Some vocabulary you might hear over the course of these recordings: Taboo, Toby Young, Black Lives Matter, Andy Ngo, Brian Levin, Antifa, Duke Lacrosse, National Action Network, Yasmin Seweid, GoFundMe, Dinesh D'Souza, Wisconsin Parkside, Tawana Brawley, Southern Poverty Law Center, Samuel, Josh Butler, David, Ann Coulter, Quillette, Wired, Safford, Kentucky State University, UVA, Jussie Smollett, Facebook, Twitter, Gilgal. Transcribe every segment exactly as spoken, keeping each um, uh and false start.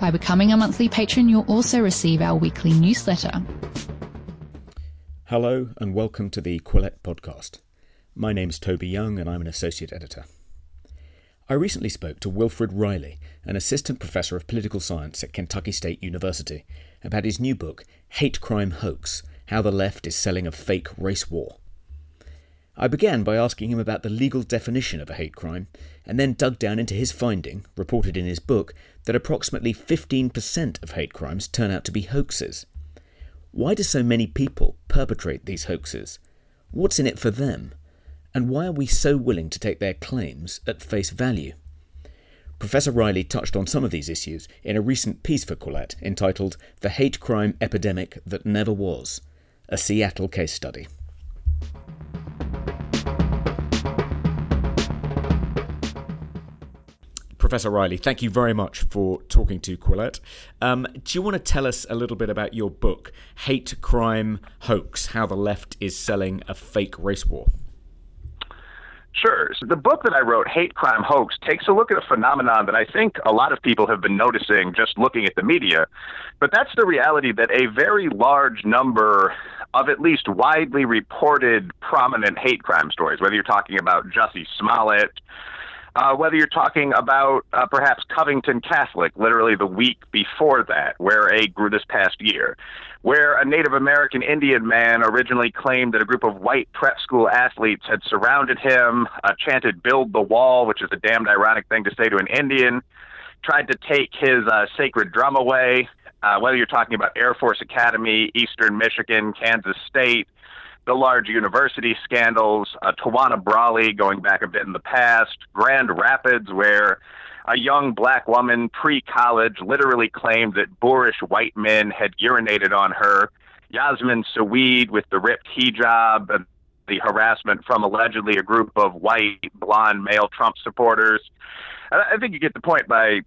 By becoming a monthly patron, you'll also receive our weekly newsletter. Hello and welcome to the Quillette podcast. My name's Toby Young and I'm an Associate Editor. I recently spoke to Wilfred Riley, an assistant professor of political science at Kentucky State University, about his new book, Hate Crime Hoax, How the Left is Selling a Fake Race War. I began by asking him about the legal definition of a hate crime, and then dug down into his finding, reported in his book, that approximately fifteen percent of hate crimes turn out to be hoaxes. Why do so many people perpetrate these hoaxes? What's in it for them? And why are we so willing to take their claims at face value? Professor Riley touched on some of these issues in a recent piece for Quillette entitled The Hate Crime Epidemic That Never Was, a Seattle case study. Professor Riley, thank you very much for talking to Quillette. Um, do you want to tell us a little bit about your book, Hate Crime Hoax, How the Left is Selling a Fake Race War? Sure. So the book that I wrote, Hate Crime Hoax, takes a look at a phenomenon that I think a lot of people have been noticing just looking at the media. But that's the reality that a very large number of at least widely reported prominent hate crime stories, whether you're talking about Jussie Smollett, Uh, whether you're talking about uh, perhaps Covington Catholic, literally the week before that, where a grew this past year, where a Native American Indian man originally claimed that a group of white prep school athletes had surrounded him, uh, chanted "Build the Wall," which is a damned ironic thing to say to an Indian, tried to take his uh, sacred drum away. Uh, whether you're talking about Air Force Academy, Eastern Michigan, Kansas State, the large university scandals, uh, Tawana Brawley going back a bit in the past, Grand Rapids, where a young black woman pre-college literally claimed that boorish white men had urinated on her, Yasmin Seweid with the ripped hijab and the harassment from allegedly a group of white, blonde, male Trump supporters. I think you get the point by...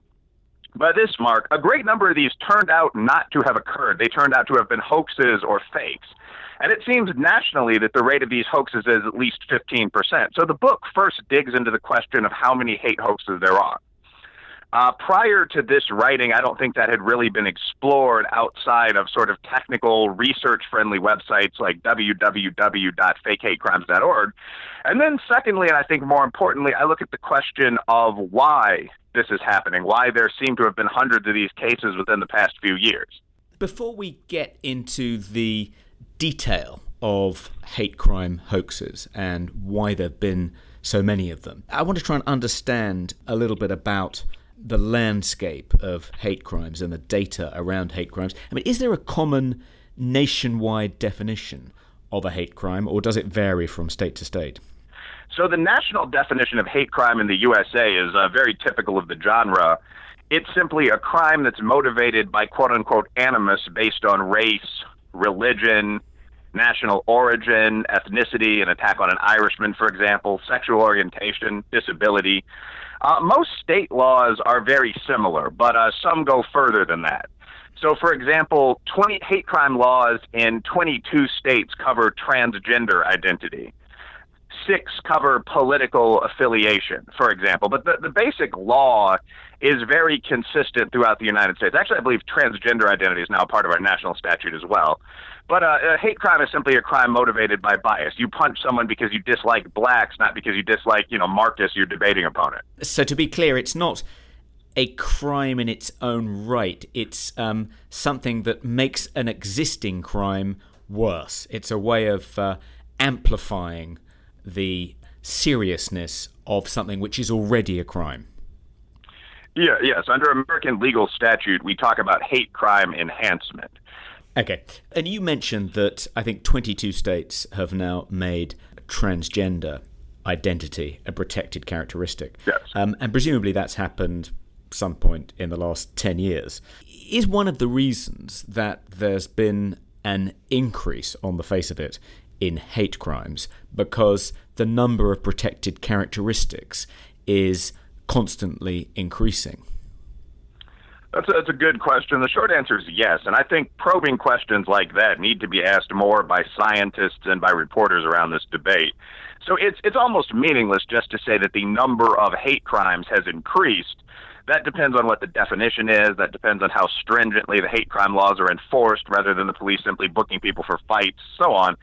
By this mark, a great number of these turned out not to have occurred. They turned out to have been hoaxes or fakes. And it seems nationally that the rate of these hoaxes is at least fifteen percent. So the book first digs into the question of how many hate hoaxes there are. Uh, prior to this writing, I don't think that had really been explored outside of sort of technical research-friendly websites like w w w dot fake hate crimes dot org. And then secondly, and I think more importantly, I look at the question of why this is happening, why there seem to have been hundreds of these cases within the past few years. Before we get into the detail of hate crime hoaxes and why there have been so many of them, I want to try and understand a little bit about the landscape of hate crimes and the data around hate crimes. I mean, is there a common nationwide definition of a hate crime, or does it vary from state to state? So the national definition of hate crime in the U S A is uh, very typical of the genre. It's simply a crime that's motivated by quote-unquote animus based on race, religion, national origin, ethnicity, an attack on an Irishman, for example, sexual orientation, disability. Uh, most state laws are very similar, but uh, some go further than that. So, for example, twenty hate crime laws in twenty-two states cover transgender identity. Six cover political affiliation, for example. But the, the basic law is very consistent throughout the United States. Actually, I believe transgender identity is now part of our national statute as well. But uh, a hate crime is simply a crime motivated by bias. You punch someone because you dislike blacks, not because you dislike, you know, Marcus, your debating opponent. So to be clear, it's not a crime in its own right. It's um, something that makes an existing crime worse. It's a way of uh, amplifying the seriousness of something which is already a crime. Yeah, yes. Under American legal statute, we talk about hate crime enhancement. Okay. And you mentioned that I think twenty-two states have now made transgender identity a protected characteristic. Yes. Um, and presumably that's happened at some point in the last ten years. Is one of the reasons that there's been an increase on the face of it in hate crimes, because the number of protected characteristics is constantly increasing? That's a, that's a good question. The short answer is yes. And I think probing questions like that need to be asked more by scientists and by reporters around this debate. So it's it's almost meaningless just to say that the number of hate crimes has increased. That depends on what the definition is. That depends on how stringently the hate crime laws are enforced, rather than the police simply booking people for fights, so on.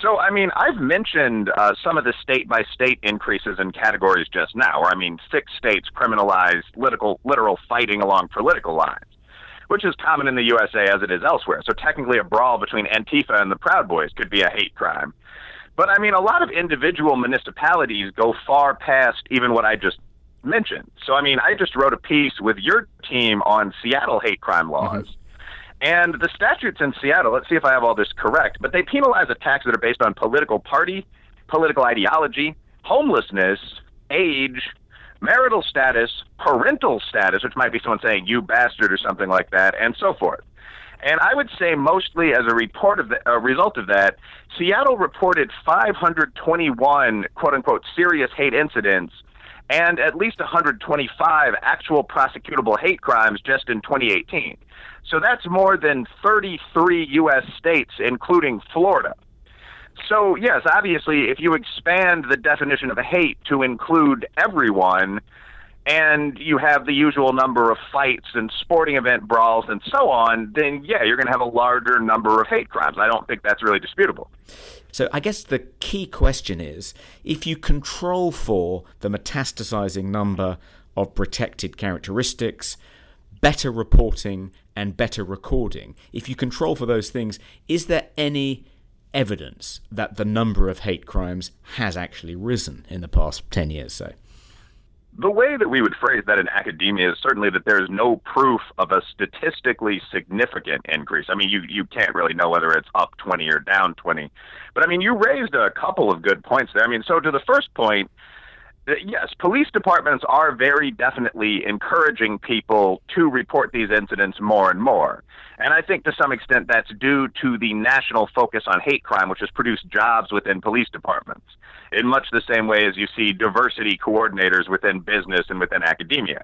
So, I mean, I've mentioned uh, some of the state-by-state increases in categories just now, where, I mean, six states criminalize literal, literal fighting along political lines, which is common in the U S A as it is elsewhere. So technically a brawl between Antifa and the Proud Boys could be a hate crime. But, I mean, a lot of individual municipalities go far past even what I just mentioned. So, I mean, I just wrote a piece with your team on Seattle hate crime laws. Mm-hmm. And the statutes in Seattle, let's see if I have all this correct, but they penalize attacks that are based on political party, political ideology, homelessness, age, marital status, parental status, which might be someone saying, you bastard, or something like that, and so forth. And I would say mostly as a report of the, a result of that, Seattle reported five hundred twenty-one, quote-unquote, serious hate incidents and at least one hundred twenty-five actual prosecutable hate crimes just in twenty eighteen. So that's more than thirty-three U S states, including Florida. So, yes, obviously, if you expand the definition of hate to include everyone, and you have the usual number of fights and sporting event brawls and so on, then, yeah, you're going to have a larger number of hate crimes. I don't think that's really disputable. So I guess the key question is, if you control for the metastasizing number of protected characteristics, better reporting and better recording, if you control for those things, is there any evidence that the number of hate crimes has actually risen in the past ten years, say? The way that we would phrase that in academia is certainly that there is no proof of a statistically significant increase. I mean, you, you can't really know whether it's up twenty or down twenty. But, I mean, you raised a couple of good points there. I mean, so to the first point, yes, police departments are very definitely encouraging people to report these incidents more and more. And I think to some extent that's due to the national focus on hate crime, which has produced jobs within police departments, in much the same way as you see diversity coordinators within business and within academia.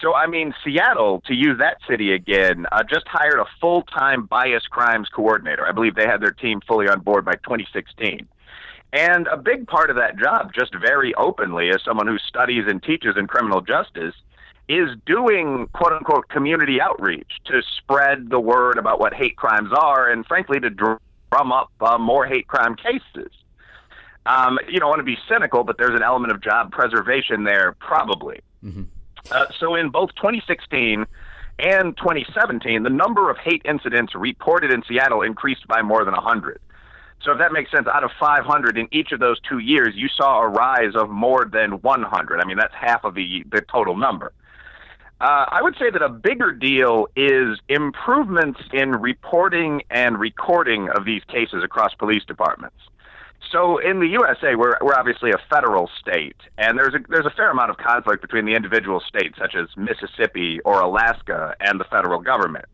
So, I mean, Seattle, to use that city again, uh, just hired a full-time bias crimes coordinator. I believe they had their team fully on board by twenty sixteen. And a big part of that job, just very openly, as someone who studies and teaches in criminal justice, is doing, quote-unquote, community outreach to spread the word about what hate crimes are and, frankly, to drum up uh, more hate crime cases. Um, you don't want to be cynical, but there's an element of job preservation there, probably. Mm-hmm. Uh, so in both twenty sixteen and twenty seventeen, the number of hate incidents reported in Seattle increased by more than one hundred. So if that makes sense, out of five hundred in each of those two years, you saw a rise of more than one hundred. I mean, that's half of the, the total number. Uh, I would say that a bigger deal is improvements in reporting and recording of these cases across police departments. So in the U S A, we're, we're obviously a federal state, and there's a, there's a fair amount of conflict between the individual states, such as Mississippi or Alaska, and the federal government.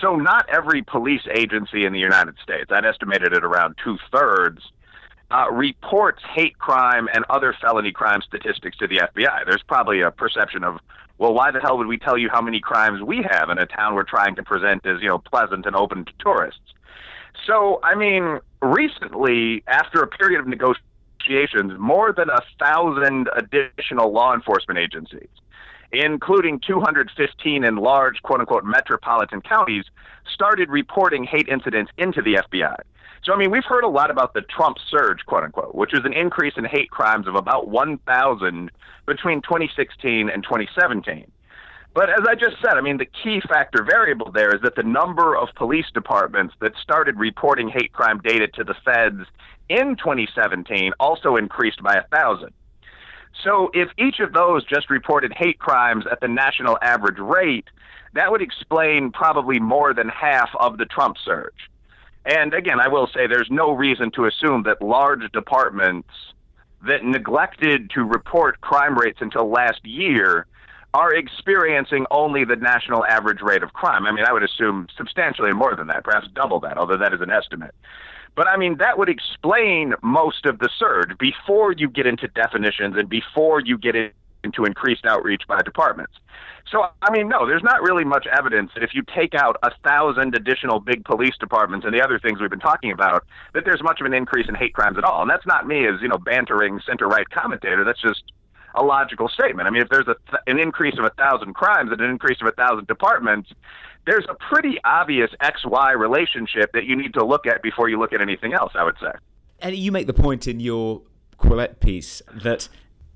So not every police agency in the United States, I'd estimated at around two-thirds, uh, reports hate crime and other felony crime statistics to the F B I. There's probably a perception of, well, why the hell would we tell you how many crimes we have in a town we're trying to present as, you know, pleasant and open to tourists? So, I mean, recently, after a period of negotiations, more than a thousand additional law enforcement agencies, including two hundred fifteen in large, quote-unquote, metropolitan counties, started reporting hate incidents into the F B I. So, I mean, we've heard a lot about the Trump surge, quote-unquote, which is an increase in hate crimes of about one thousand between twenty sixteen and twenty seventeen. But as I just said, I mean, the key factor variable there is that the number of police departments that started reporting hate crime data to the feds in twenty seventeen also increased by one thousand. So if each of those just reported hate crimes at the national average rate, that would explain probably more than half of the Trump surge. And again, I will say there's no reason to assume that large departments that neglected to report crime rates until last year are experiencing only the national average rate of crime. I mean, I would assume substantially more than that, perhaps double that, although that is an estimate. But I mean, that would explain most of the surge before you get into definitions and before you get into increased outreach by departments. So, I mean, no, there's not really much evidence that if you take out a thousand additional big police departments and the other things we've been talking about, that there's much of an increase in hate crimes at all. And that's not me as, you know, bantering center-right commentator. That's just a logical statement. I mean, if there's a th- an increase of a thousand crimes and an increase of a thousand departments, there's a pretty obvious X Y relationship that you need to look at before you look at anything else, I would say. And you make the point in your Quillette piece that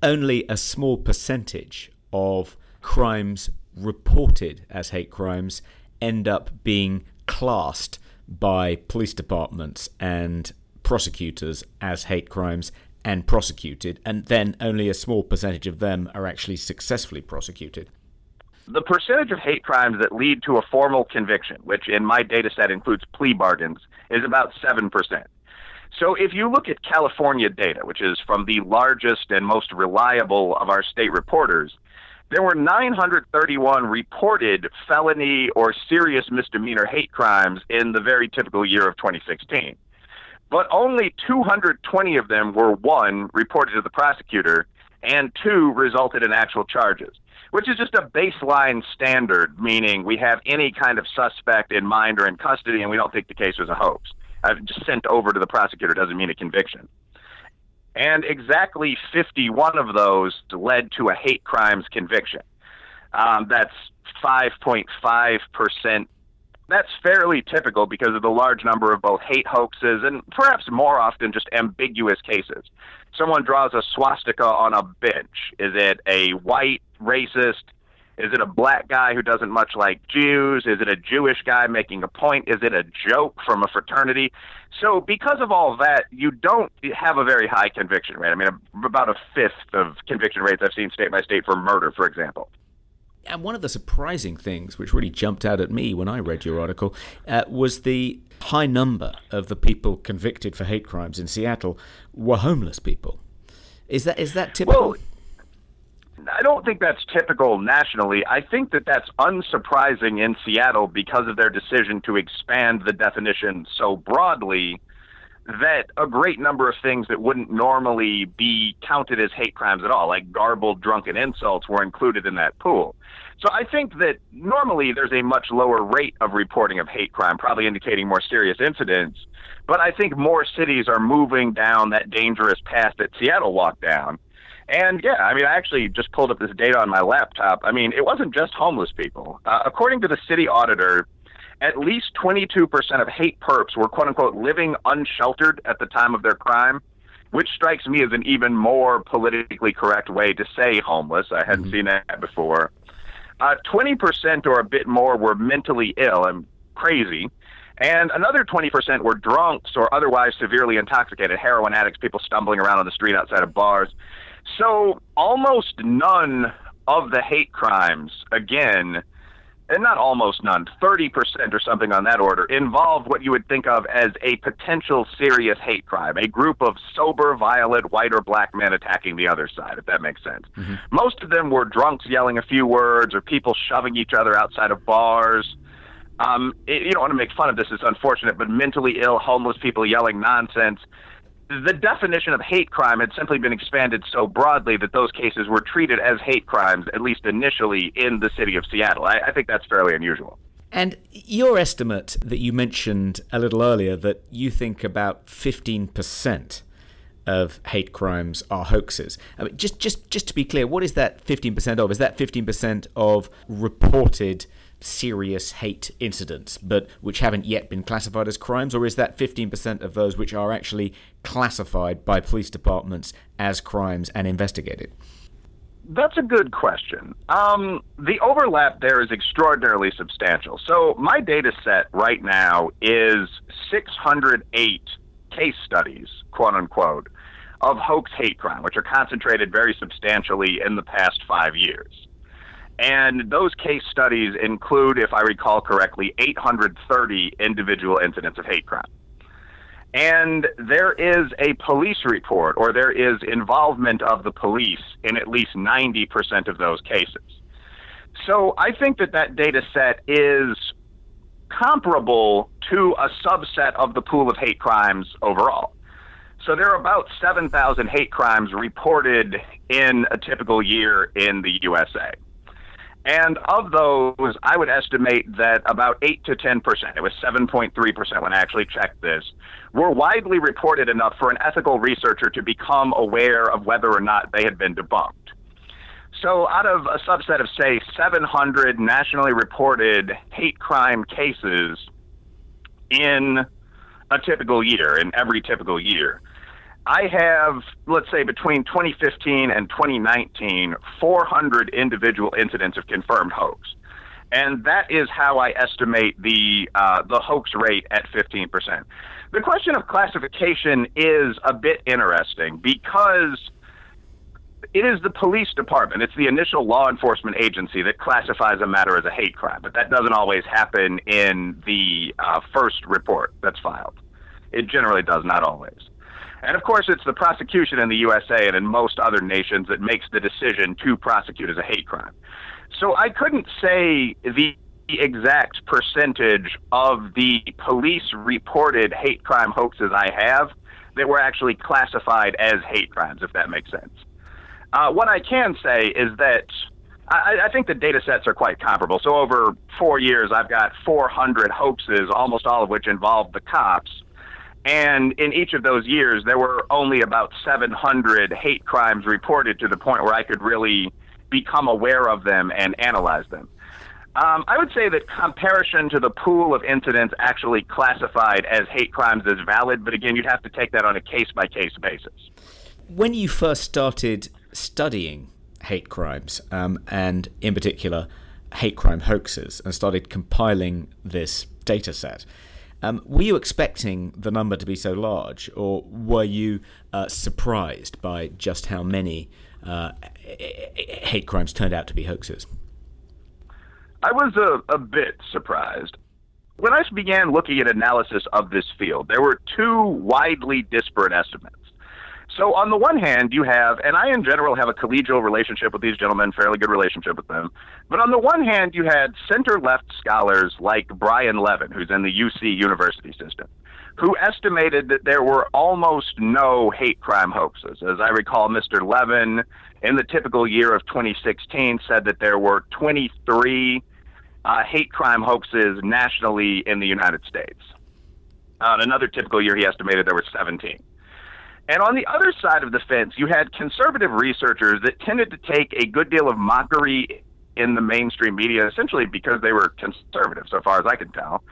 only a small percentage of crimes reported as hate crimes end up being classed by police departments and prosecutors as hate crimes and prosecuted, and then only a small percentage of them are actually successfully prosecuted. The percentage of hate crimes that lead to a formal conviction, which in my data set includes plea bargains, is about seven percent. So if you look at California data, which is from the largest and most reliable of our state reporters, there were nine hundred thirty-one reported felony or serious misdemeanor hate crimes in the very typical year of twenty sixteen. But only two hundred twenty of them were, one, reported to the prosecutor, and two, resulted in actual charges, which is just a baseline standard, meaning we have any kind of suspect in mind or in custody, and we don't think the case was a hoax. I've just sent over to the prosecutor doesn't mean a conviction. And exactly fifty-one of those led to a hate crimes conviction. Um, that's five point five percent. That's fairly typical because of the large number of both hate hoaxes and perhaps more often just ambiguous cases. Someone draws a swastika on a bench. Is it a white racist? Is it a black guy who doesn't much like Jews? Is it a Jewish guy making a point? Is it a joke from a fraternity? So because of all that, you don't have a very high conviction rate. I mean, about a fifth of conviction rates I've seen state by state for murder, for example. And one of the surprising things which really jumped out at me when I read your article uh, was the high number of the people convicted for hate crimes in Seattle were homeless people. Is that is that typical? Well, I don't think that's typical nationally. I think that that's unsurprising in Seattle because of their decision to expand the definition so broadly that a great number of things that wouldn't normally be counted as hate crimes at all, like garbled, drunken insults, were included in that pool. So I think that normally there's a much lower rate of reporting of hate crime, probably indicating more serious incidents. But I think more cities are moving down that dangerous path that Seattle walked down. And yeah, I mean, I actually just pulled up this data on my laptop. I mean, it wasn't just homeless people. Uh, according to the city auditor, at least twenty-two percent of hate perps were, quote-unquote, living unsheltered at the time of their crime, which strikes me as an even more politically correct way to say homeless. I hadn't mm-hmm. seen that before. Uh, twenty percent or a bit more were mentally ill and crazy, and another twenty percent were drunks or otherwise severely intoxicated, heroin addicts, people stumbling around on the street outside of bars. So almost none of the hate crimes, again, and not almost none, thirty percent or something on that order, involved what you would think of as a potential serious hate crime, a group of sober, violent, white or black men attacking the other side, if that makes sense. Mm-hmm. Most of them were drunks yelling a few words or people shoving each other outside of bars. Um, it, you don't want to make fun of this, it's unfortunate, but mentally ill, homeless people yelling nonsense. The definition of hate crime had simply been expanded so broadly that those cases were treated as hate crimes, at least initially, in the city of Seattle. I, I think that's fairly unusual. And your estimate that you mentioned a little earlier, that you think about fifteen percent of hate crimes are hoaxes. I mean, just, just, just to be clear, what is that fifteen percent of? Is that fifteen percent of reported serious hate incidents, but which haven't yet been classified as crimes, or is that fifteen percent of those which are actually classified by police departments as crimes and investigated? That's a good question. Um, the overlap there is extraordinarily substantial. So my data set right now is six hundred eight case studies, quote unquote, of hoax hate crime, which are concentrated very substantially in the past five years. And those case studies include, if I recall correctly, eight hundred thirty individual incidents of hate crime. And there is a police report, or there is involvement of the police in at least ninety percent of those cases. So I think that that data set is comparable to a subset of the pool of hate crimes overall. So there are about seven thousand hate crimes reported in a typical year in the U S A. And of those, I would estimate that about eight to ten percent, it was seven point three percent when I actually checked this, were widely reported enough for an ethical researcher to become aware of whether or not they had been debunked. So out of a subset of, say, seven hundred nationally reported hate crime cases in a typical year, in every typical year, I have, let's say, between twenty fifteen and twenty nineteen, four hundred individual incidents of confirmed hoax. And that is how I estimate the uh, the hoax rate at fifteen percent. The question of classification is a bit interesting because it is the police department, it's the initial law enforcement agency that classifies a matter as a hate crime, but that doesn't always happen in the uh, first report that's filed. It generally does, not always. And of course, it's the prosecution in the U S A and in most other nations that makes the decision to prosecute as a hate crime. So I couldn't say the exact percentage of the police-reported hate crime hoaxes I have that were actually classified as hate crimes, if that makes sense. Uh, what I can say is that I, I think the data sets are quite comparable. So over four years, I've got four hundred hoaxes, almost all of which involved the cops. And in each of those years, there were only about seven hundred hate crimes reported to the point where I could really become aware of them and analyze them. Um, I would say that comparison to the pool of incidents actually classified as hate crimes is valid, but again, you'd have to take that on a case-by-case basis. When you first started studying hate crimes, um, and in particular hate crime hoaxes, and started compiling this data set, Um, were you expecting the number to be so large, or were you uh, surprised by just how many uh, hate crimes turned out to be hoaxes? I was a, a bit surprised. When I began looking at analysis of this field, there were two widely disparate estimates. So on the one hand, you have, and I in general have a collegial relationship with these gentlemen, fairly good relationship with them. But on the one hand, you had center-left scholars like Brian Levin, who's in the U C University system, who estimated that there were almost no hate crime hoaxes. As I recall, Mister Levin, in the typical year of twenty sixteen, said that there were twenty-three uh, hate crime hoaxes nationally in the United States. Uh, another typical year, he estimated there were seventeen. And on the other side of the fence, you had conservative researchers that tended to take a good deal of mockery in the mainstream media, essentially because they were conservative, so far as I can tell.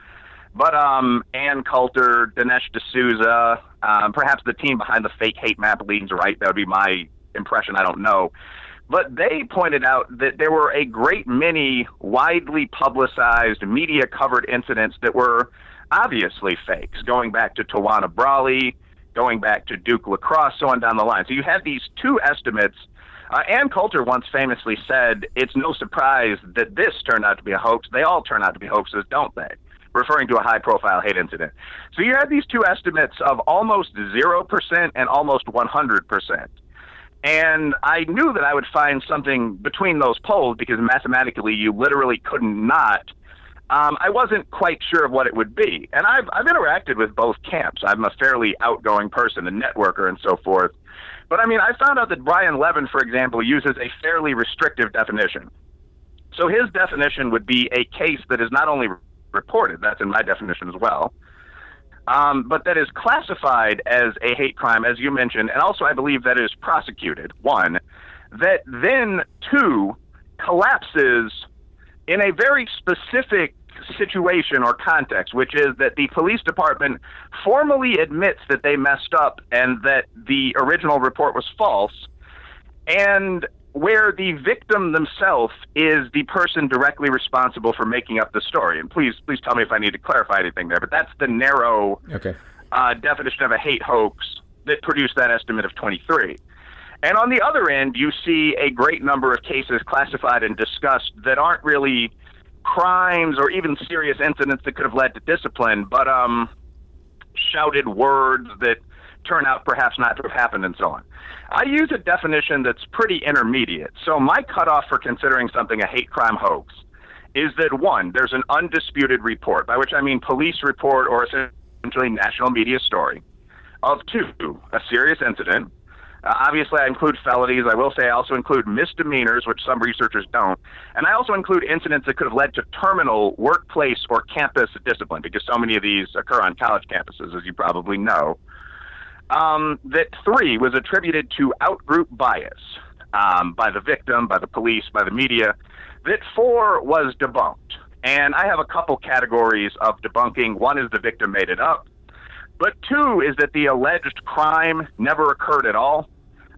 But um, Ann Coulter, Dinesh D'Souza, um, perhaps the team behind the fake hate map leans right. That would be my impression. I don't know. But they pointed out that there were a great many widely publicized, media-covered incidents that were obviously fakes, going back to Tawana Brawley, going back to Duke Lacrosse, so on down the line. So you have these two estimates. Uh, Ann Coulter once famously said, it's no surprise that this turned out to be a hoax. They all turn out to be hoaxes, don't they? Referring to a high-profile hate incident. So you have these two estimates of almost zero percent and almost one hundred percent. And I knew that I would find something between those poles because mathematically you literally could not. Um, I wasn't quite sure of what it would be. And I've, I've interacted with both camps. I'm a fairly outgoing person, a networker and so forth. But, I mean, I found out that Brian Levin, for example, uses a fairly restrictive definition. So his definition would be a case that is not only reported, that's in my definition as well, um, but that is classified as a hate crime, as you mentioned, and also I believe that it is prosecuted, one, that then, two, collapses in a very specific situation or context, which is that the police department formally admits that they messed up and that the original report was false, and where the victim themselves is the person directly responsible for making up the story. And please please tell me if I need to clarify anything there, but that's the narrow okay. uh, definition of a hate hoax that produced that estimate of twenty-three. And on the other end, you see a great number of cases classified and discussed that aren't really crimes or even serious incidents that could have led to discipline, but um, shouted words that turn out perhaps not to have happened, and so on. I use a definition that's pretty intermediate. So my cutoff for considering something a hate crime hoax is that, one, there's an undisputed report, by which I mean police report or essentially national media story, of, two, a serious incident. Uh, obviously, I include felonies. I will say I also include misdemeanors, which some researchers don't. And I also include incidents that could have led to terminal workplace or campus discipline, because so many of these occur on college campuses, as you probably know. Um, that, three, was attributed to out-group bias um, by the victim, by the police, by the media. That, four, was debunked. And I have a couple categories of debunking. One is the victim made it up. But two is that the alleged crime never occurred at all.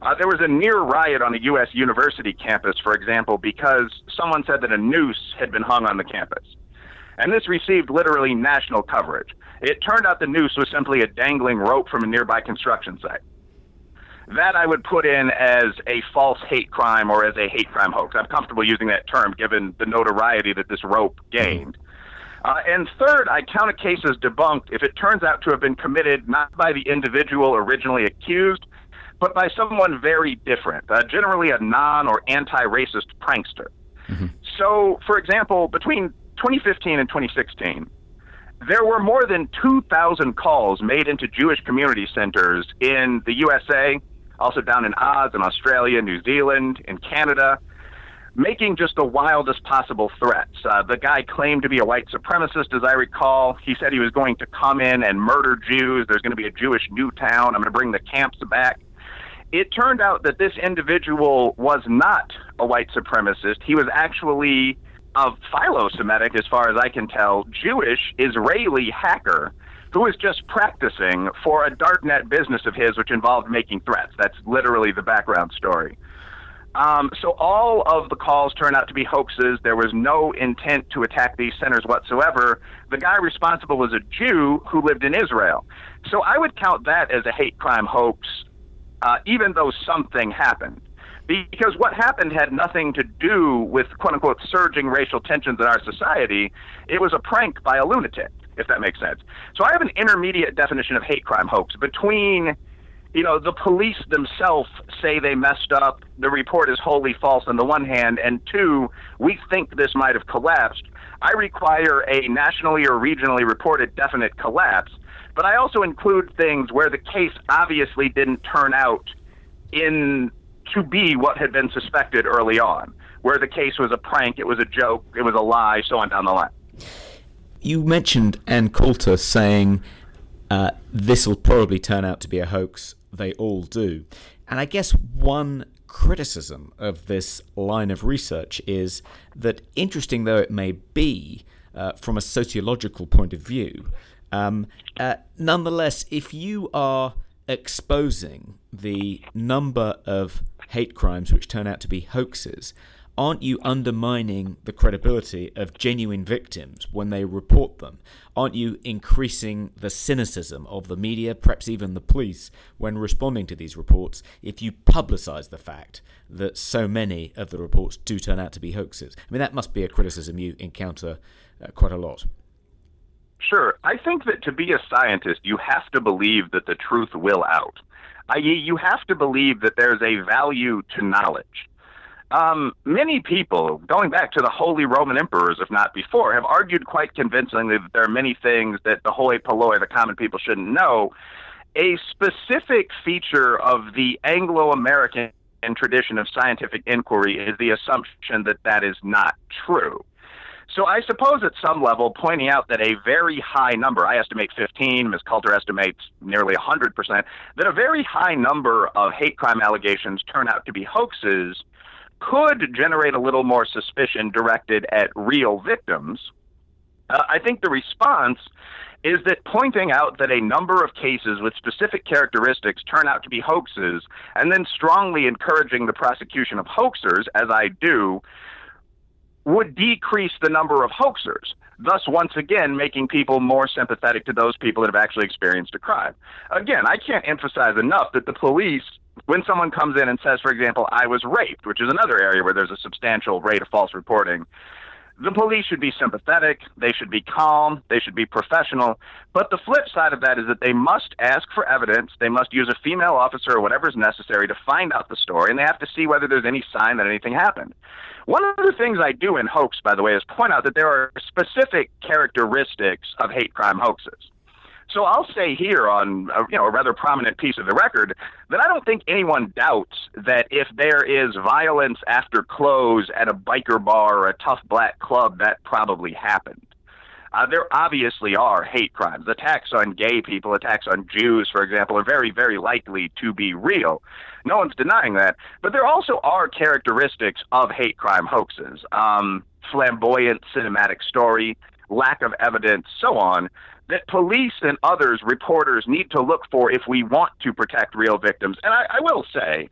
Uh, there was a near riot on a U S university campus, for example, because someone said that a noose had been hung on the campus. And this received literally national coverage. It turned out the noose was simply a dangling rope from a nearby construction site. That I would put in as a false hate crime or as a hate crime hoax. I'm comfortable using that term given the notoriety that this rope gained. Uh, and third, I count a case as debunked if it turns out to have been committed not by the individual originally accused, but by someone very different, uh, generally a non- or anti-racist prankster. Mm-hmm. So, for example, between twenty fifteen and twenty sixteen, there were more than two thousand calls made into Jewish community centers in the U S A, also down in Oz, in Australia, New Zealand, in Canada, making just the wildest possible threats. Uh, the guy claimed to be a white supremacist, as I recall. He said he was going to come in and murder Jews. There's going to be a Jewish new town. I'm going to bring the camps back. It turned out that this individual was not a white supremacist. He was actually a philo-Semitic, as far as I can tell, Jewish Israeli hacker who was just practicing for a darknet business of his, which involved making threats. That's literally the background story. Um, so all of the calls turned out to be hoaxes. There was no intent to attack these centers whatsoever. The guy responsible was a Jew who lived in Israel. So I would count that as a hate crime hoax, uh, even though something happened. Because what happened had nothing to do with, quote-unquote, surging racial tensions in our society. It was a prank by a lunatic, if that makes sense. So I have an intermediate definition of hate crime hoax between, you know, the police themselves say they messed up, the report is wholly false on the one hand, and two, we think this might have collapsed. I require a nationally or regionally reported definite collapse, but I also include things where the case obviously didn't turn out in to be what had been suspected early on, where the case was a prank, it was a joke, it was a lie, so on down the line. You mentioned Ann Coulter saying, uh, this will probably turn out to be a hoax. They all do. And I guess one criticism of this line of research is that, interesting though it may be uh, from a sociological point of view, um, uh, nonetheless, if you are exposing the number of hate crimes which turn out to be hoaxes, aren't you undermining the credibility of genuine victims when they report them? Aren't you increasing the cynicism of the media, perhaps even the police, when responding to these reports if you publicize the fact that so many of the reports do turn out to be hoaxes? I mean, that must be a criticism you encounter uh, quite a lot. Sure. I think that to be a scientist, you have to believe that the truth will out, that is you have to believe that there's a value to knowledge. Um, many people, going back to the Holy Roman Emperors, if not before, have argued quite convincingly that there are many things that the hoi polloi, the common people, shouldn't know. A specific feature of the Anglo-American tradition of scientific inquiry is the assumption that that is not true. So I suppose at some level, pointing out that a very high number, I estimate fifteen, Miz Coulter estimates nearly one hundred percent, that a very high number of hate crime allegations turn out to be hoaxes, could generate a little more suspicion directed at real victims. Uh, I think the response is that pointing out that a number of cases with specific characteristics turn out to be hoaxes, and then strongly encouraging the prosecution of hoaxers, as I do, would decrease the number of hoaxers, thus once again making people more sympathetic to those people that have actually experienced a crime. Again, I can't emphasize enough that the police, when someone comes in and says, for example, I was raped, which is another area where there's a substantial rate of false reporting, The police should be sympathetic, they should be calm, they should be professional, but the flip side of that is that they must ask for evidence, they must use a female officer or whatever is necessary to find out the story, and they have to see whether there's any sign that anything happened. One of the things I do in hoax, by the way, is point out that there are specific characteristics of hate crime hoaxes. So I'll say here on a, you know, a rather prominent piece of the record that I don't think anyone doubts that if there is violence after close at a biker bar or a tough black club, that probably happened. Uh, there obviously are hate crimes. Attacks on gay people, attacks on Jews, for example, are very, very likely to be real. No one's denying that. But there also are characteristics of hate crime hoaxes, um, flamboyant cinematic story, lack of evidence, so on, that police and others, reporters, need to look for if we want to protect real victims. And I, I will say,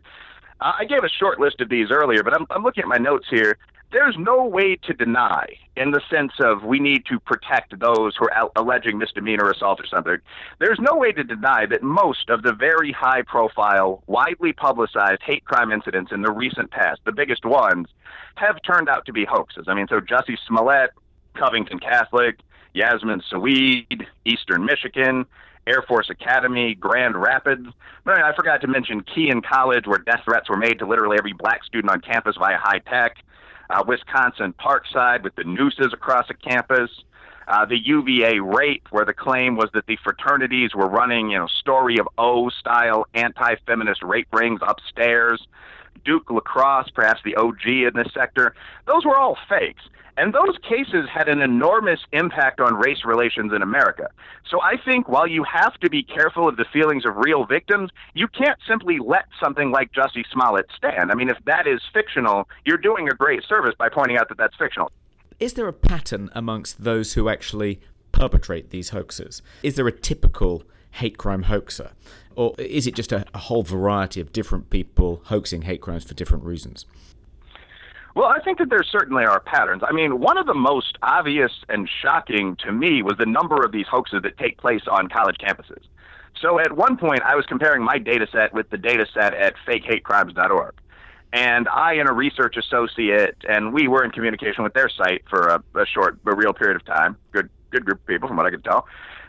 uh, I gave a short list of these earlier, but I'm, I'm looking at my notes here. There's no way to deny in the sense of we need to protect those who are alleging misdemeanor assault or something. There's no way to deny that most of the very high-profile, widely publicized hate crime incidents in the recent past, the biggest ones, have turned out to be hoaxes. I mean, so Jussie Smollett, Covington Catholic, Yasmin Seweid, Eastern Michigan, Air Force Academy, Grand Rapids. I forgot to mention Kean College, where death threats were made to literally every black student on campus via high tech. Uh, Wisconsin Parkside with the nooses across the campus. Uh, the U V A rape, where the claim was that the fraternities were running, you know, story of O-style anti-feminist rape rings upstairs. Duke Lacrosse, perhaps the O G in this sector. Those were all fakes. And those cases had an enormous impact on race relations in America. So I think while you have to be careful of the feelings of real victims, you can't simply let something like Jussie Smollett stand. I mean, if that is fictional, you're doing a great service by pointing out that that's fictional. Is there a pattern amongst those who actually perpetrate these hoaxes? Is there a typical hate crime hoaxer? Or is it just a, a whole variety of different people hoaxing hate crimes for different reasons? Well, I think that there certainly are patterns. I mean, one of the most obvious and shocking to me was the number of these hoaxes that take place on college campuses. So at one point, I was comparing my data set with the data set at fake hate crimes dot org. And I and a research associate, and we were in communication with their site for a, a short but real period of time. Good, good group of people from what I could tell.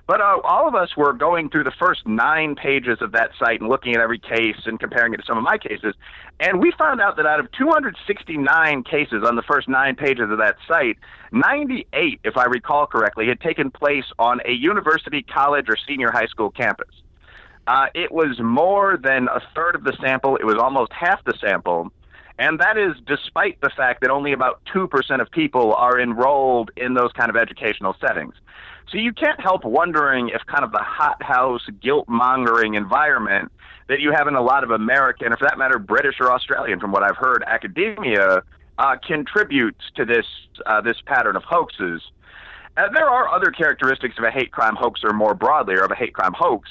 But uh, all of us were going through the first nine pages of that site and looking at every case and comparing it to some of my cases. And we found out that out of two hundred sixty-nine cases on the first nine pages of that site, ninety-eight, if I recall correctly, had taken place on a university, college, or senior high school campus. Uh, it was more than a third of the sample. It was almost half the sample. And that is despite the fact that only about two percent of people are enrolled in those kind of educational settings. So you can't help wondering if kind of the hothouse, guilt-mongering environment that you have in a lot of American, or for that matter, British or Australian, from what I've heard, academia, uh, contributes to this uh, this pattern of hoaxes. Uh, there are other characteristics of a hate crime hoax, or more broadly, or of a hate crime hoax.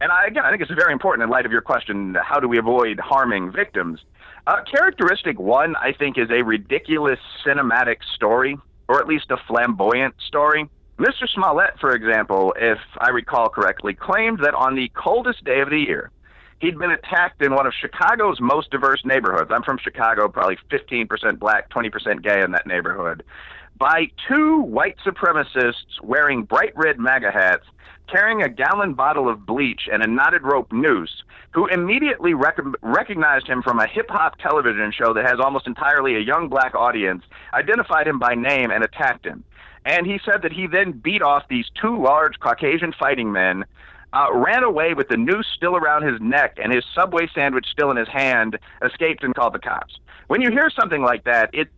And I, again, I think it's very important in light of your question, how do we avoid harming victims? Uh, characteristic one, I think, is a ridiculous cinematic story, or at least a flamboyant story. Mister Smollett, for example, if I recall correctly, claimed that on the coldest day of the year, he'd been attacked in one of Chicago's most diverse neighborhoods. I'm from Chicago, probably fifteen percent black, twenty percent gay in that neighborhood, by two white supremacists wearing bright red MAGA hats, carrying a gallon bottle of bleach and a knotted rope noose, who immediately rec- recognized him from a hip-hop television show that has almost entirely a young black audience, identified him by name, and attacked him. And he said that he then beat off these two large Caucasian fighting men, uh, ran away with the noose still around his neck and his Subway sandwich still in his hand, escaped and called the cops. When you hear something like that, it's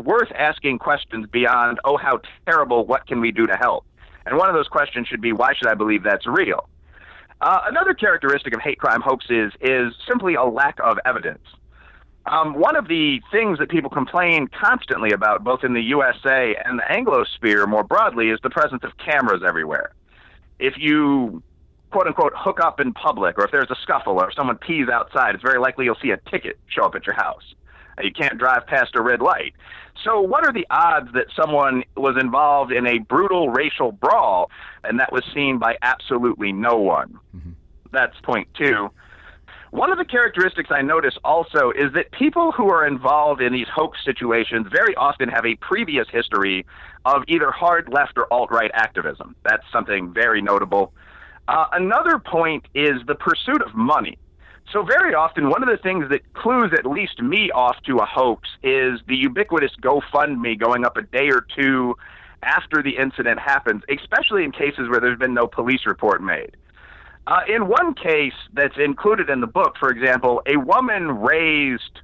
worth asking questions beyond, oh, how terrible, what can we do to help? And one of those questions should be, why should I believe that's real? Uh, another characteristic of hate crime hoaxes is simply a lack of evidence. Um, one of the things that people complain constantly about, both in the U S A and the Anglo-sphere more broadly, is the presence of cameras everywhere. If you, quote-unquote, hook up in public, or if there's a scuffle or if someone pees outside, it's very likely you'll see a ticket show up at your house. You can't drive past a red light. So what are the odds that someone was involved in a brutal racial brawl and that was seen by absolutely no one? Mm-hmm. That's point two. One of the characteristics I notice also is that people who are involved in these hoax situations very often have a previous history of either hard left or alt-right activism. That's something very notable. Uh, another point is the pursuit of money. So very often, one of the things that clues at least me off to a hoax is the ubiquitous GoFundMe going up a day or two after the incident happens, especially in cases where there's been no police report made. Uh, in one case that's included in the book, for example, a woman raised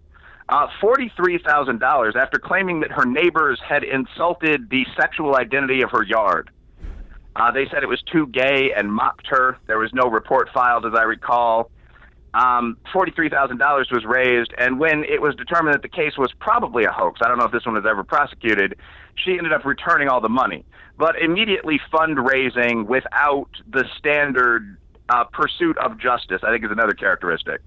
uh, forty-three thousand dollars after claiming that her neighbors had insulted the sexual identity of her yard. Uh, they said it was too gay and mocked her. There was no report filed, as I recall. Um, forty-three thousand dollars was raised, and when it was determined that the case was probably a hoax, I don't know if this one was ever prosecuted, she ended up returning all the money. But immediately fundraising without the standard uh, pursuit of justice, I think, is another characteristic.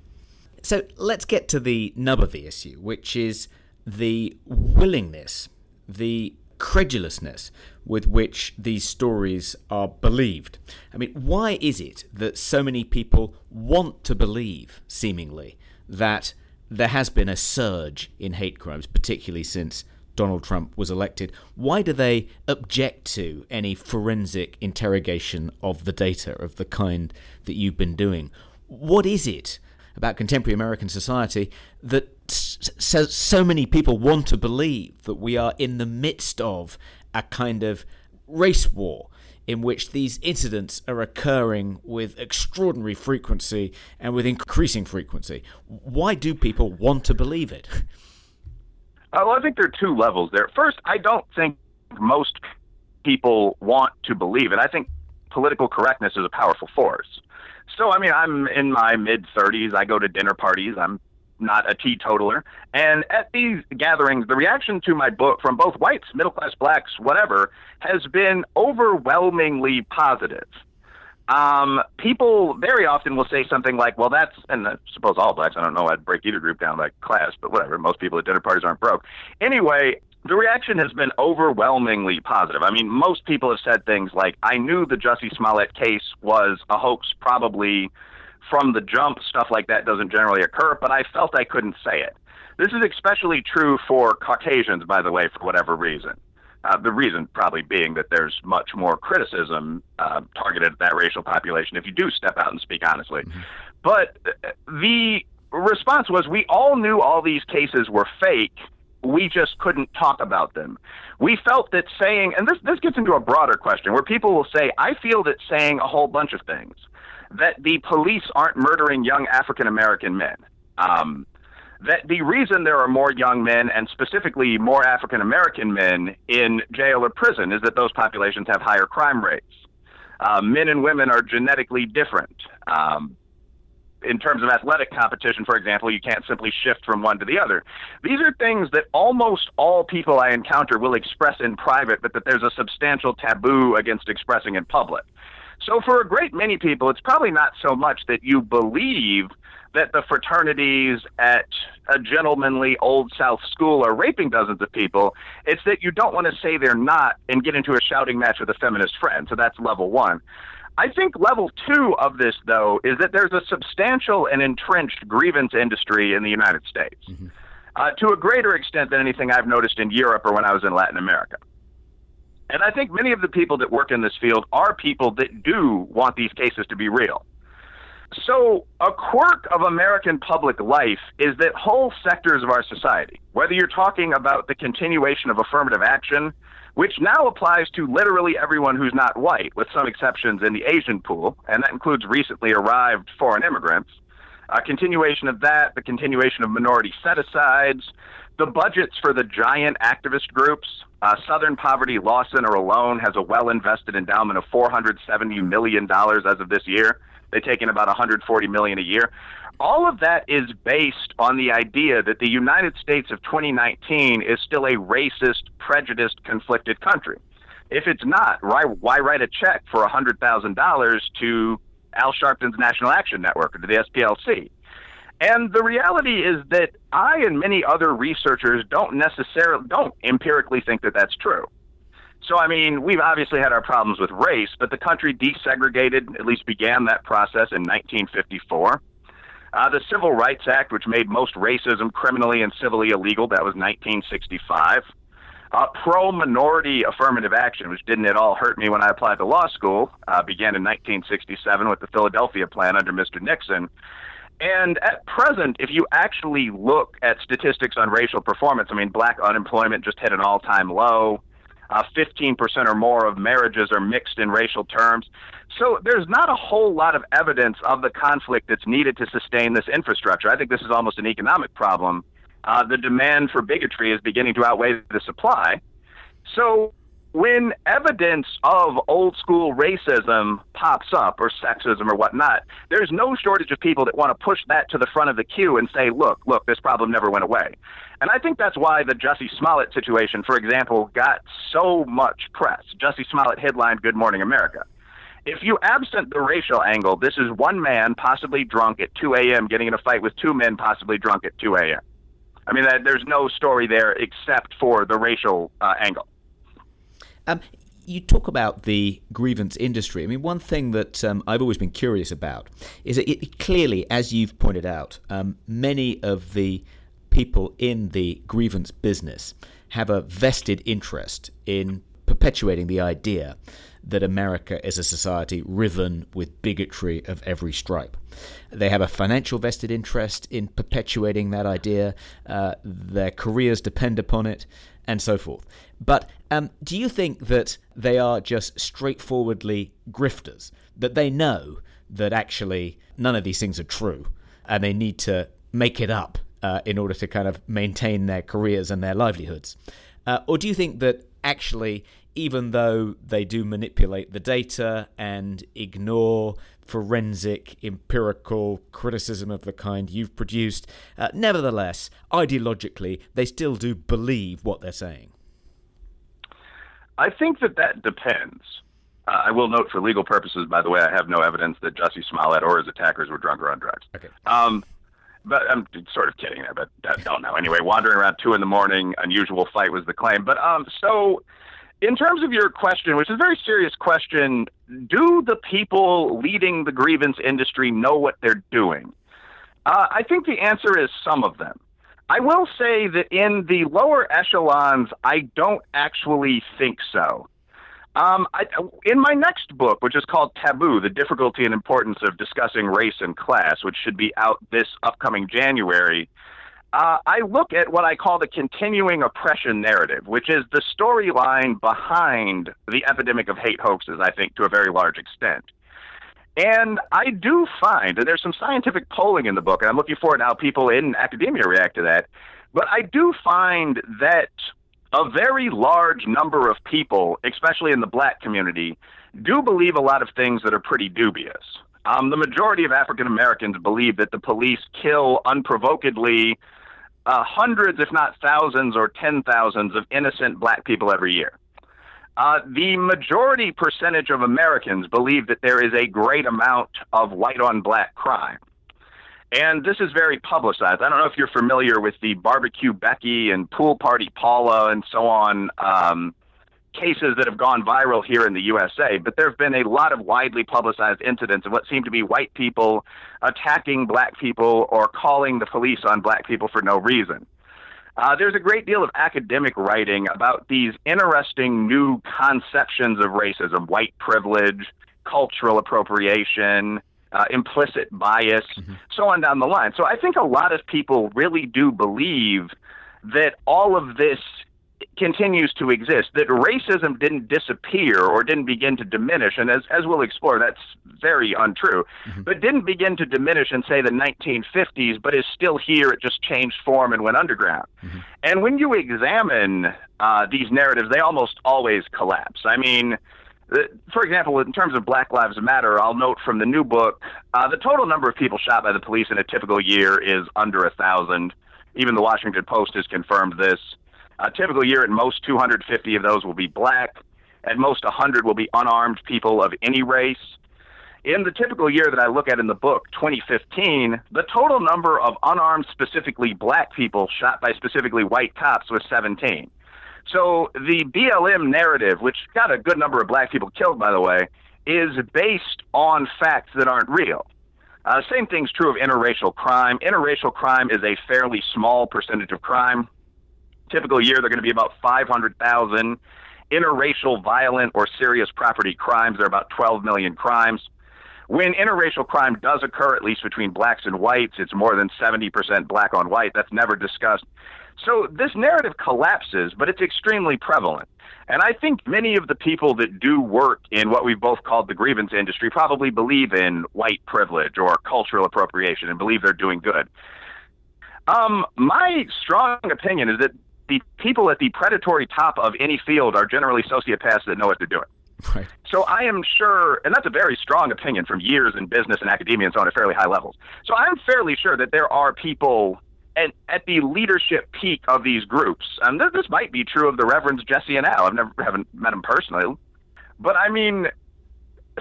So let's get to the nub of the issue, which is the willingness, the credulousness with which these stories are believed. I mean, why is it that so many people want to believe, seemingly, that there has been a surge in hate crimes, particularly since Donald Trump was elected? Why do they object to any forensic interrogation of the data of the kind that you've been doing? What is it about contemporary American society that so, so many people want to believe that we are in the midst of a kind of race war in which these incidents are occurring with extraordinary frequency and with increasing frequency? Why do people want to believe it? Uh, well, I think there are two levels there. First, I don't think most people want to believe it. I think political correctness is a powerful force. So, I mean, I'm in my mid-thirties. I go to dinner parties. I'm not a teetotaler. And at these gatherings, the reaction to my book from both whites, middle-class blacks, whatever, has been overwhelmingly positive. Um, people very often will say something like, well, that's, and I suppose all blacks, I don't know, I'd break either group down by class, but whatever, most people at dinner parties aren't broke. Anyway, the reaction has been overwhelmingly positive. I mean, most people have said things like, I knew the Jussie Smollett case was a hoax, probably from the jump. Stuff like that doesn't generally occur, but I felt I couldn't say it. This is especially true for Caucasians, by the way, for whatever reason. Uh, the reason probably being that there's much more criticism uh, targeted at that racial population if you do step out and speak honestly. Mm-hmm. But the response was, we all knew all these cases were fake. We just couldn't talk about them. We felt that saying, and this, this gets into a broader question where people will say, I feel that saying a whole bunch of things, that the police aren't murdering young African-American men, um, that the reason there are more young men and specifically more African-American men in jail or prison is that those populations have higher crime rates. Uh, men and women are genetically different. Um, in terms of athletic competition, for example, you can't simply shift from one to the other. These are things that almost all people I encounter will express in private, but that there's a substantial taboo against expressing in public. So for a great many people, it's probably not so much that you believe that the fraternities at a gentlemanly Old South school are raping dozens of people. It's that you don't want to say they're not and get into a shouting match with a feminist friend. So that's level one. I think level two of this, though, is that there's a substantial and entrenched grievance industry in the United States, mm-hmm. uh, to a greater extent than anything I've noticed in Europe or when I was in Latin America. And I think many of the people that work in this field are people that do want these cases to be real. So a quirk of American public life is that whole sectors of our society, whether you're talking about the continuation of affirmative action, which now applies to literally everyone who's not white, with some exceptions in the Asian pool, and that includes recently arrived foreign immigrants, a continuation of that, the continuation of minority set-asides, the budgets for the giant activist groups. Uh, Southern Poverty Law Center alone has a well-invested endowment of four hundred seventy million dollars as of this year. They take in about one hundred forty million dollars a year. All of that is based on the idea that the United States of twenty nineteen is still a racist, prejudiced, conflicted country. If it's not, why, why write a check for one hundred thousand dollars to Al Sharpton's National Action Network or to the S P L C? And the reality is that I and many other researchers don't necessarily, don't empirically think that that's true. So, I mean, we've obviously had our problems with race, but the country desegregated, at least began that process in nineteen fifty-four. Uh, the Civil Rights Act, which made most racism criminally and civilly illegal, that was nineteen sixty-five. Uh, pro-minority affirmative action, which didn't at all hurt me when I applied to law school, uh, began in nineteen sixty-seven with the Philadelphia Plan under Mister Nixon. And at present, if you actually look at statistics on racial performance, I mean, black unemployment just hit an all-time low. Uh, fifteen percent or more of marriages are mixed in racial terms. So there's not a whole lot of evidence of the conflict that's needed to sustain this infrastructure. I think this is almost an economic problem. Uh, the demand for bigotry is beginning to outweigh the supply. So when evidence of old school racism pops up, or sexism or whatnot, there's no shortage of people that want to push that to the front of the queue and say, look, look, this problem never went away. And I think that's why the Jussie Smollett situation, for example, got so much press. Jussie Smollett headlined Good Morning America. If you absent the racial angle, this is one man possibly drunk at two a.m. getting in a fight with two men possibly drunk at two a.m. I mean, that, there's no story there except for the racial uh, angle. Um, you talk about the grievance industry. I mean, one thing that um, I've always been curious about is that it clearly, as you've pointed out, um, many of the people in the grievance business have a vested interest in perpetuating the idea that America is a society riven with bigotry of every stripe. They have a financial vested interest in perpetuating that idea. Uh, their careers depend upon it, and so forth. But um, do you think that they are just straightforwardly grifters, that they know that actually none of these things are true and they need to make it up uh, in order to kind of maintain their careers and their livelihoods? Uh, or do you think that actually, even though they do manipulate the data and ignore forensic, empirical criticism of the kind you've produced, uh, nevertheless, ideologically, they still do believe what they're saying? I think that that depends. Uh, I will note for legal purposes, by the way, I have no evidence that Jussie Smollett or his attackers were drunk or on drugs. Okay. Um, but I'm sort of kidding there, but I don't know. Anyway, wandering around two in the morning, unusual fight was the claim. But um, so... in terms of your question, which is a very serious question, do the people leading the grievance industry know what they're doing? Uh, I think the answer is some of them. I will say that in the lower echelons, I don't actually think so. Um, I, in my next book, which is called Taboo, The Difficulty and Importance of Discussing Race and Class, which should be out this upcoming January, Uh, I look at what I call the continuing oppression narrative, which is the storyline behind the epidemic of hate hoaxes, I think, to a very large extent. And I do find, and there's some scientific polling in the book, and I'm looking forward to how people in academia react to that, but I do find that a very large number of people, especially in the black community, do believe a lot of things that are pretty dubious. Um, the majority of African Americans believe that the police kill unprovokedly Uh, hundreds, if not thousands or ten thousands of innocent black people every year. Uh, the majority percentage of Americans believe that there is a great amount of white on black crime. And this is very publicized. I don't know if you're familiar with the Barbecue Becky and Pool Party Paula and so on um, cases that have gone viral here in the U S A, but there have been a lot of widely publicized incidents of what seem to be white people attacking black people or calling the police on black people for no reason. Uh, there's a great deal of academic writing about these interesting new conceptions of racism, white privilege, cultural appropriation, uh, implicit bias, mm-hmm. so on down the line. So I think a lot of people really do believe that all of this continues to exist, that racism didn't disappear or didn't begin to diminish, and as as we'll explore, that's very untrue, mm-hmm. but didn't begin to diminish in, say, the nineteen fifties, but is still here. It just changed form and went underground. Mm-hmm. And when you examine uh, these narratives, they almost always collapse. I mean, for example, in terms of Black Lives Matter, I'll note from the new book, uh, the total number of people shot by the police in a typical year is under one thousand. Even the Washington Post has confirmed this. A typical year, at most two hundred fifty of those will be black. At most one hundred will be unarmed people of any race. In the typical year that I look at in the book, twenty fifteen, the total number of unarmed, specifically black people shot by specifically white cops was seventeen. So the B L M narrative, which got a good number of black people killed, by the way, is based on facts that aren't real. Uh, same thing's true of interracial crime. Interracial crime is a fairly small percentage of crime. Typical year, they're going to be about five hundred thousand. Interracial violent or serious property crimes, there are about twelve million crimes. When interracial crime does occur, at least between blacks and whites, it's more than seventy percent black on white. That's never discussed. So this narrative collapses, but it's extremely prevalent. And I think many of the people that do work in what we've both called the grievance industry probably believe in white privilege or cultural appropriation and believe they're doing good. Um, my strong opinion is that the people at the predatory top of any field are generally sociopaths that know what they're doing. Right. So I am sure, and that's a very strong opinion from years in business and academia and so on at fairly high levels. So I'm fairly sure that there are people and at the leadership peak of these groups, and this might be true of the Reverends Jesse and Al. I've never haven't met him personally, but I mean,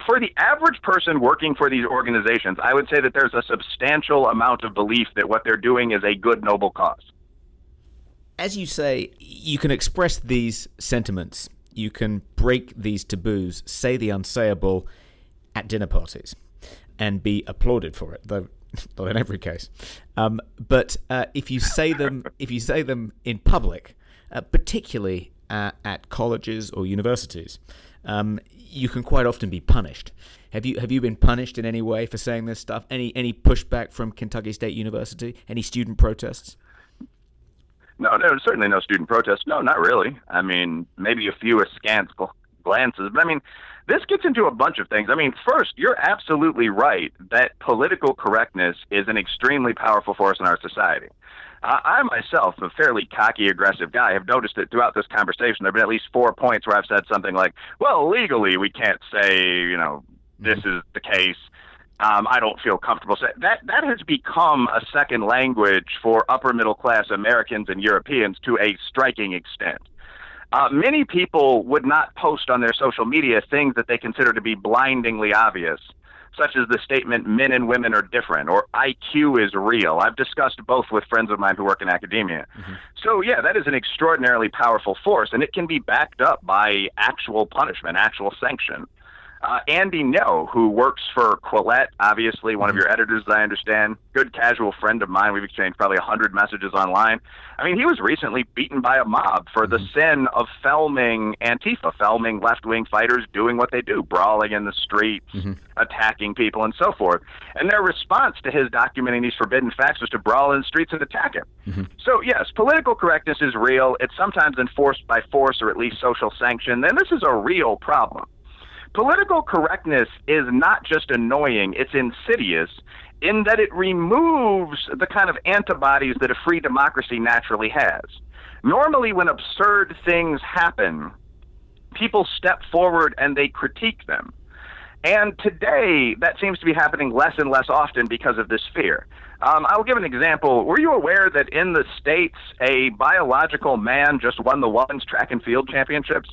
for the average person working for these organizations, I would say that there's a substantial amount of belief that what they're doing is a good, noble cause. As you say, you can express these sentiments. You can break these taboos, say the unsayable at dinner parties, and be applauded for it, though not in every case. Um, but uh, if you say them, if you say them in public, uh, particularly uh, at colleges or universities, um, you can quite often be punished. Have you have you been punished in any way for saying this stuff? Any any pushback from Kentucky State University? Any student protests? No, no, certainly no student protests. No, not really. I mean, maybe a few askance glances, but I mean, this gets into a bunch of things. I mean, first, you're absolutely right that political correctness is an extremely powerful force in our society. Uh, I myself, a fairly cocky, aggressive guy, have noticed that throughout this conversation, there have been at least four points where I've said something like, well, legally, we can't say, you know, this is the case. Um, I don't feel comfortable. So that that has become a second language for upper middle class Americans and Europeans to a striking extent. Uh, many people would not post on their social media things that they consider to be blindingly obvious, such as the statement, men and women are different, or I Q is real. I've discussed both with friends of mine who work in academia. Mm-hmm. So, yeah, that is an extraordinarily powerful force, and it can be backed up by actual punishment, actual sanction. Uh, Andy Ngo, who works for Quillette, obviously one of your editors, as I understand, good casual friend of mine. We've exchanged probably one hundred messages online. I mean, he was recently beaten by a mob for the sin of filming Antifa, filming left-wing fighters doing what they do, brawling in the streets, mm-hmm. attacking people, and so forth. And their response to his documenting these forbidden facts was to brawl in the streets and attack him. Mm-hmm. So, yes, political correctness is real. It's sometimes enforced by force or at least social sanction. And this is a real problem. Political correctness is not just annoying, it's insidious in that it removes the kind of antibodies that a free democracy naturally has. Normally, when absurd things happen, people step forward and they critique them. And today, that seems to be happening less and less often because of this fear. Um, I'll give an example. Were you aware that in the States, a biological man just won the women's track and field championships?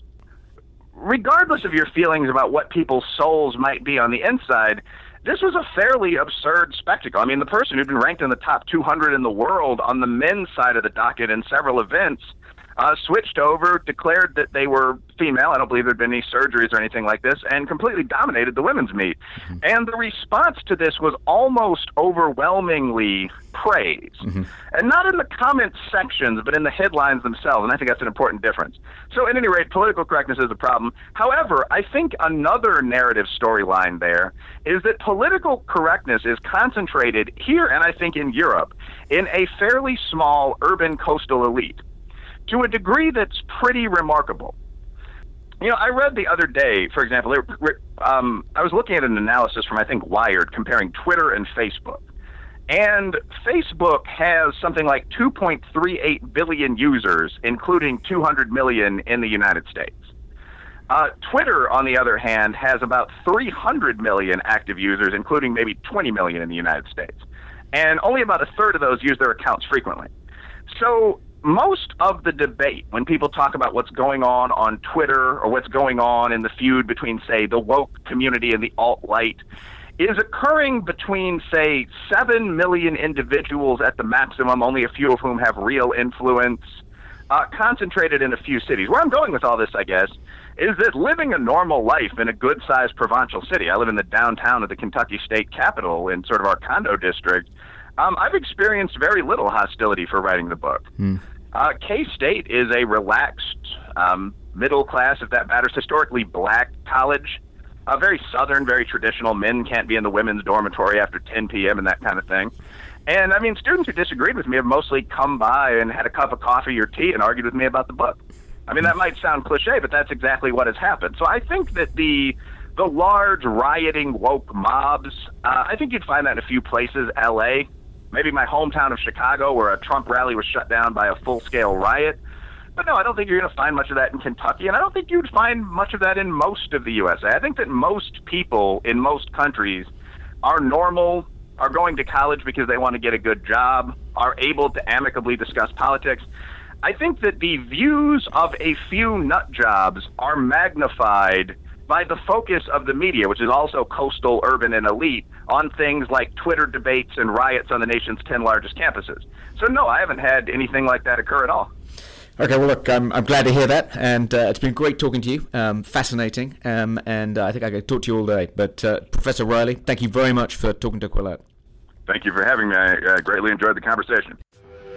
Regardless of your feelings about what people's souls might be on the inside, this was a fairly absurd spectacle. I mean, the person who'd been ranked in the top two hundred in the world on the men's side of the docket in several events uh, switched over, declared that they were female. I don't believe there'd been any surgeries or anything like this, and completely dominated the women's meet. Mm-hmm. And the response to this was almost overwhelmingly praise. Mm-hmm. And not in the comment sections, but in the headlines themselves. And I think that's an important difference. So at any rate, political correctness is a problem. However, I think another narrative storyline there is that political correctness is concentrated here, and I think in Europe, in a fairly small urban coastal elite to a degree that's pretty remarkable. You know, I read the other day, for example, um, I was looking at an analysis from, I think, Wired, comparing Twitter and Facebook. And Facebook has something like two point three eight billion users, including two hundred million in the United States. Uh, Twitter, on the other hand, has about three hundred million active users, including maybe twenty million in the United States. And only about a third of those use their accounts frequently. So most of the debate, when people talk about what's going on on Twitter or what's going on in the feud between, say, the woke community and the alt-right, is occurring between, say, seven million individuals at the maximum, only a few of whom have real influence, uh, concentrated in a few cities. Where I'm going with all this, I guess, is that living a normal life in a good-sized provincial city, I live in the downtown of the Kentucky State Capitol in sort of our condo district, um, I've experienced very little hostility for writing the book. Mm. Uh, K-State is a relaxed, um, middle-class, if that matters, historically black college, uh, very southern, very traditional. Men can't be in the women's dormitory after ten p.m. and that kind of thing. And, I mean, students who disagreed with me have mostly come by and had a cup of coffee or tea and argued with me about the book. I mean, that might sound cliche, but that's exactly what has happened. So I think that the the large, rioting, woke mobs, uh, I think you'd find that in a few places, L A, maybe my hometown of Chicago, where a Trump rally was shut down by a full-scale riot. But no, I don't think you're going to find much of that in Kentucky, and I don't think you'd find much of that in most of the U S A. I think that most people in most countries are normal, are going to college because they want to get a good job, are able to amicably discuss politics. I think that the views of a few nut jobs are magnified by the focus of the media, which is also coastal, urban, and elite, on things like Twitter debates and riots on the nation's ten largest campuses. So no, I haven't had anything like that occur at all. Okay, well, look, I'm, I'm glad to hear that, and uh, it's been great talking to you, um, fascinating, um, and uh, I think I could talk to you all day. But uh, Professor Riley, thank you very much for talking to Quillette. Thank you for having me. I uh, greatly enjoyed the conversation.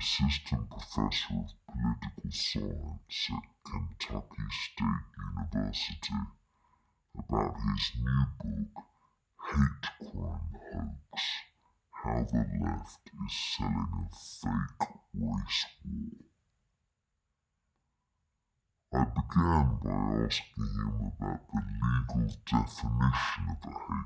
Assistant professor of political science at Kentucky State University, about his new book, Hate Crime Hoax, How the Left is Selling a Fake Race War. I began by asking him about the legal definition of a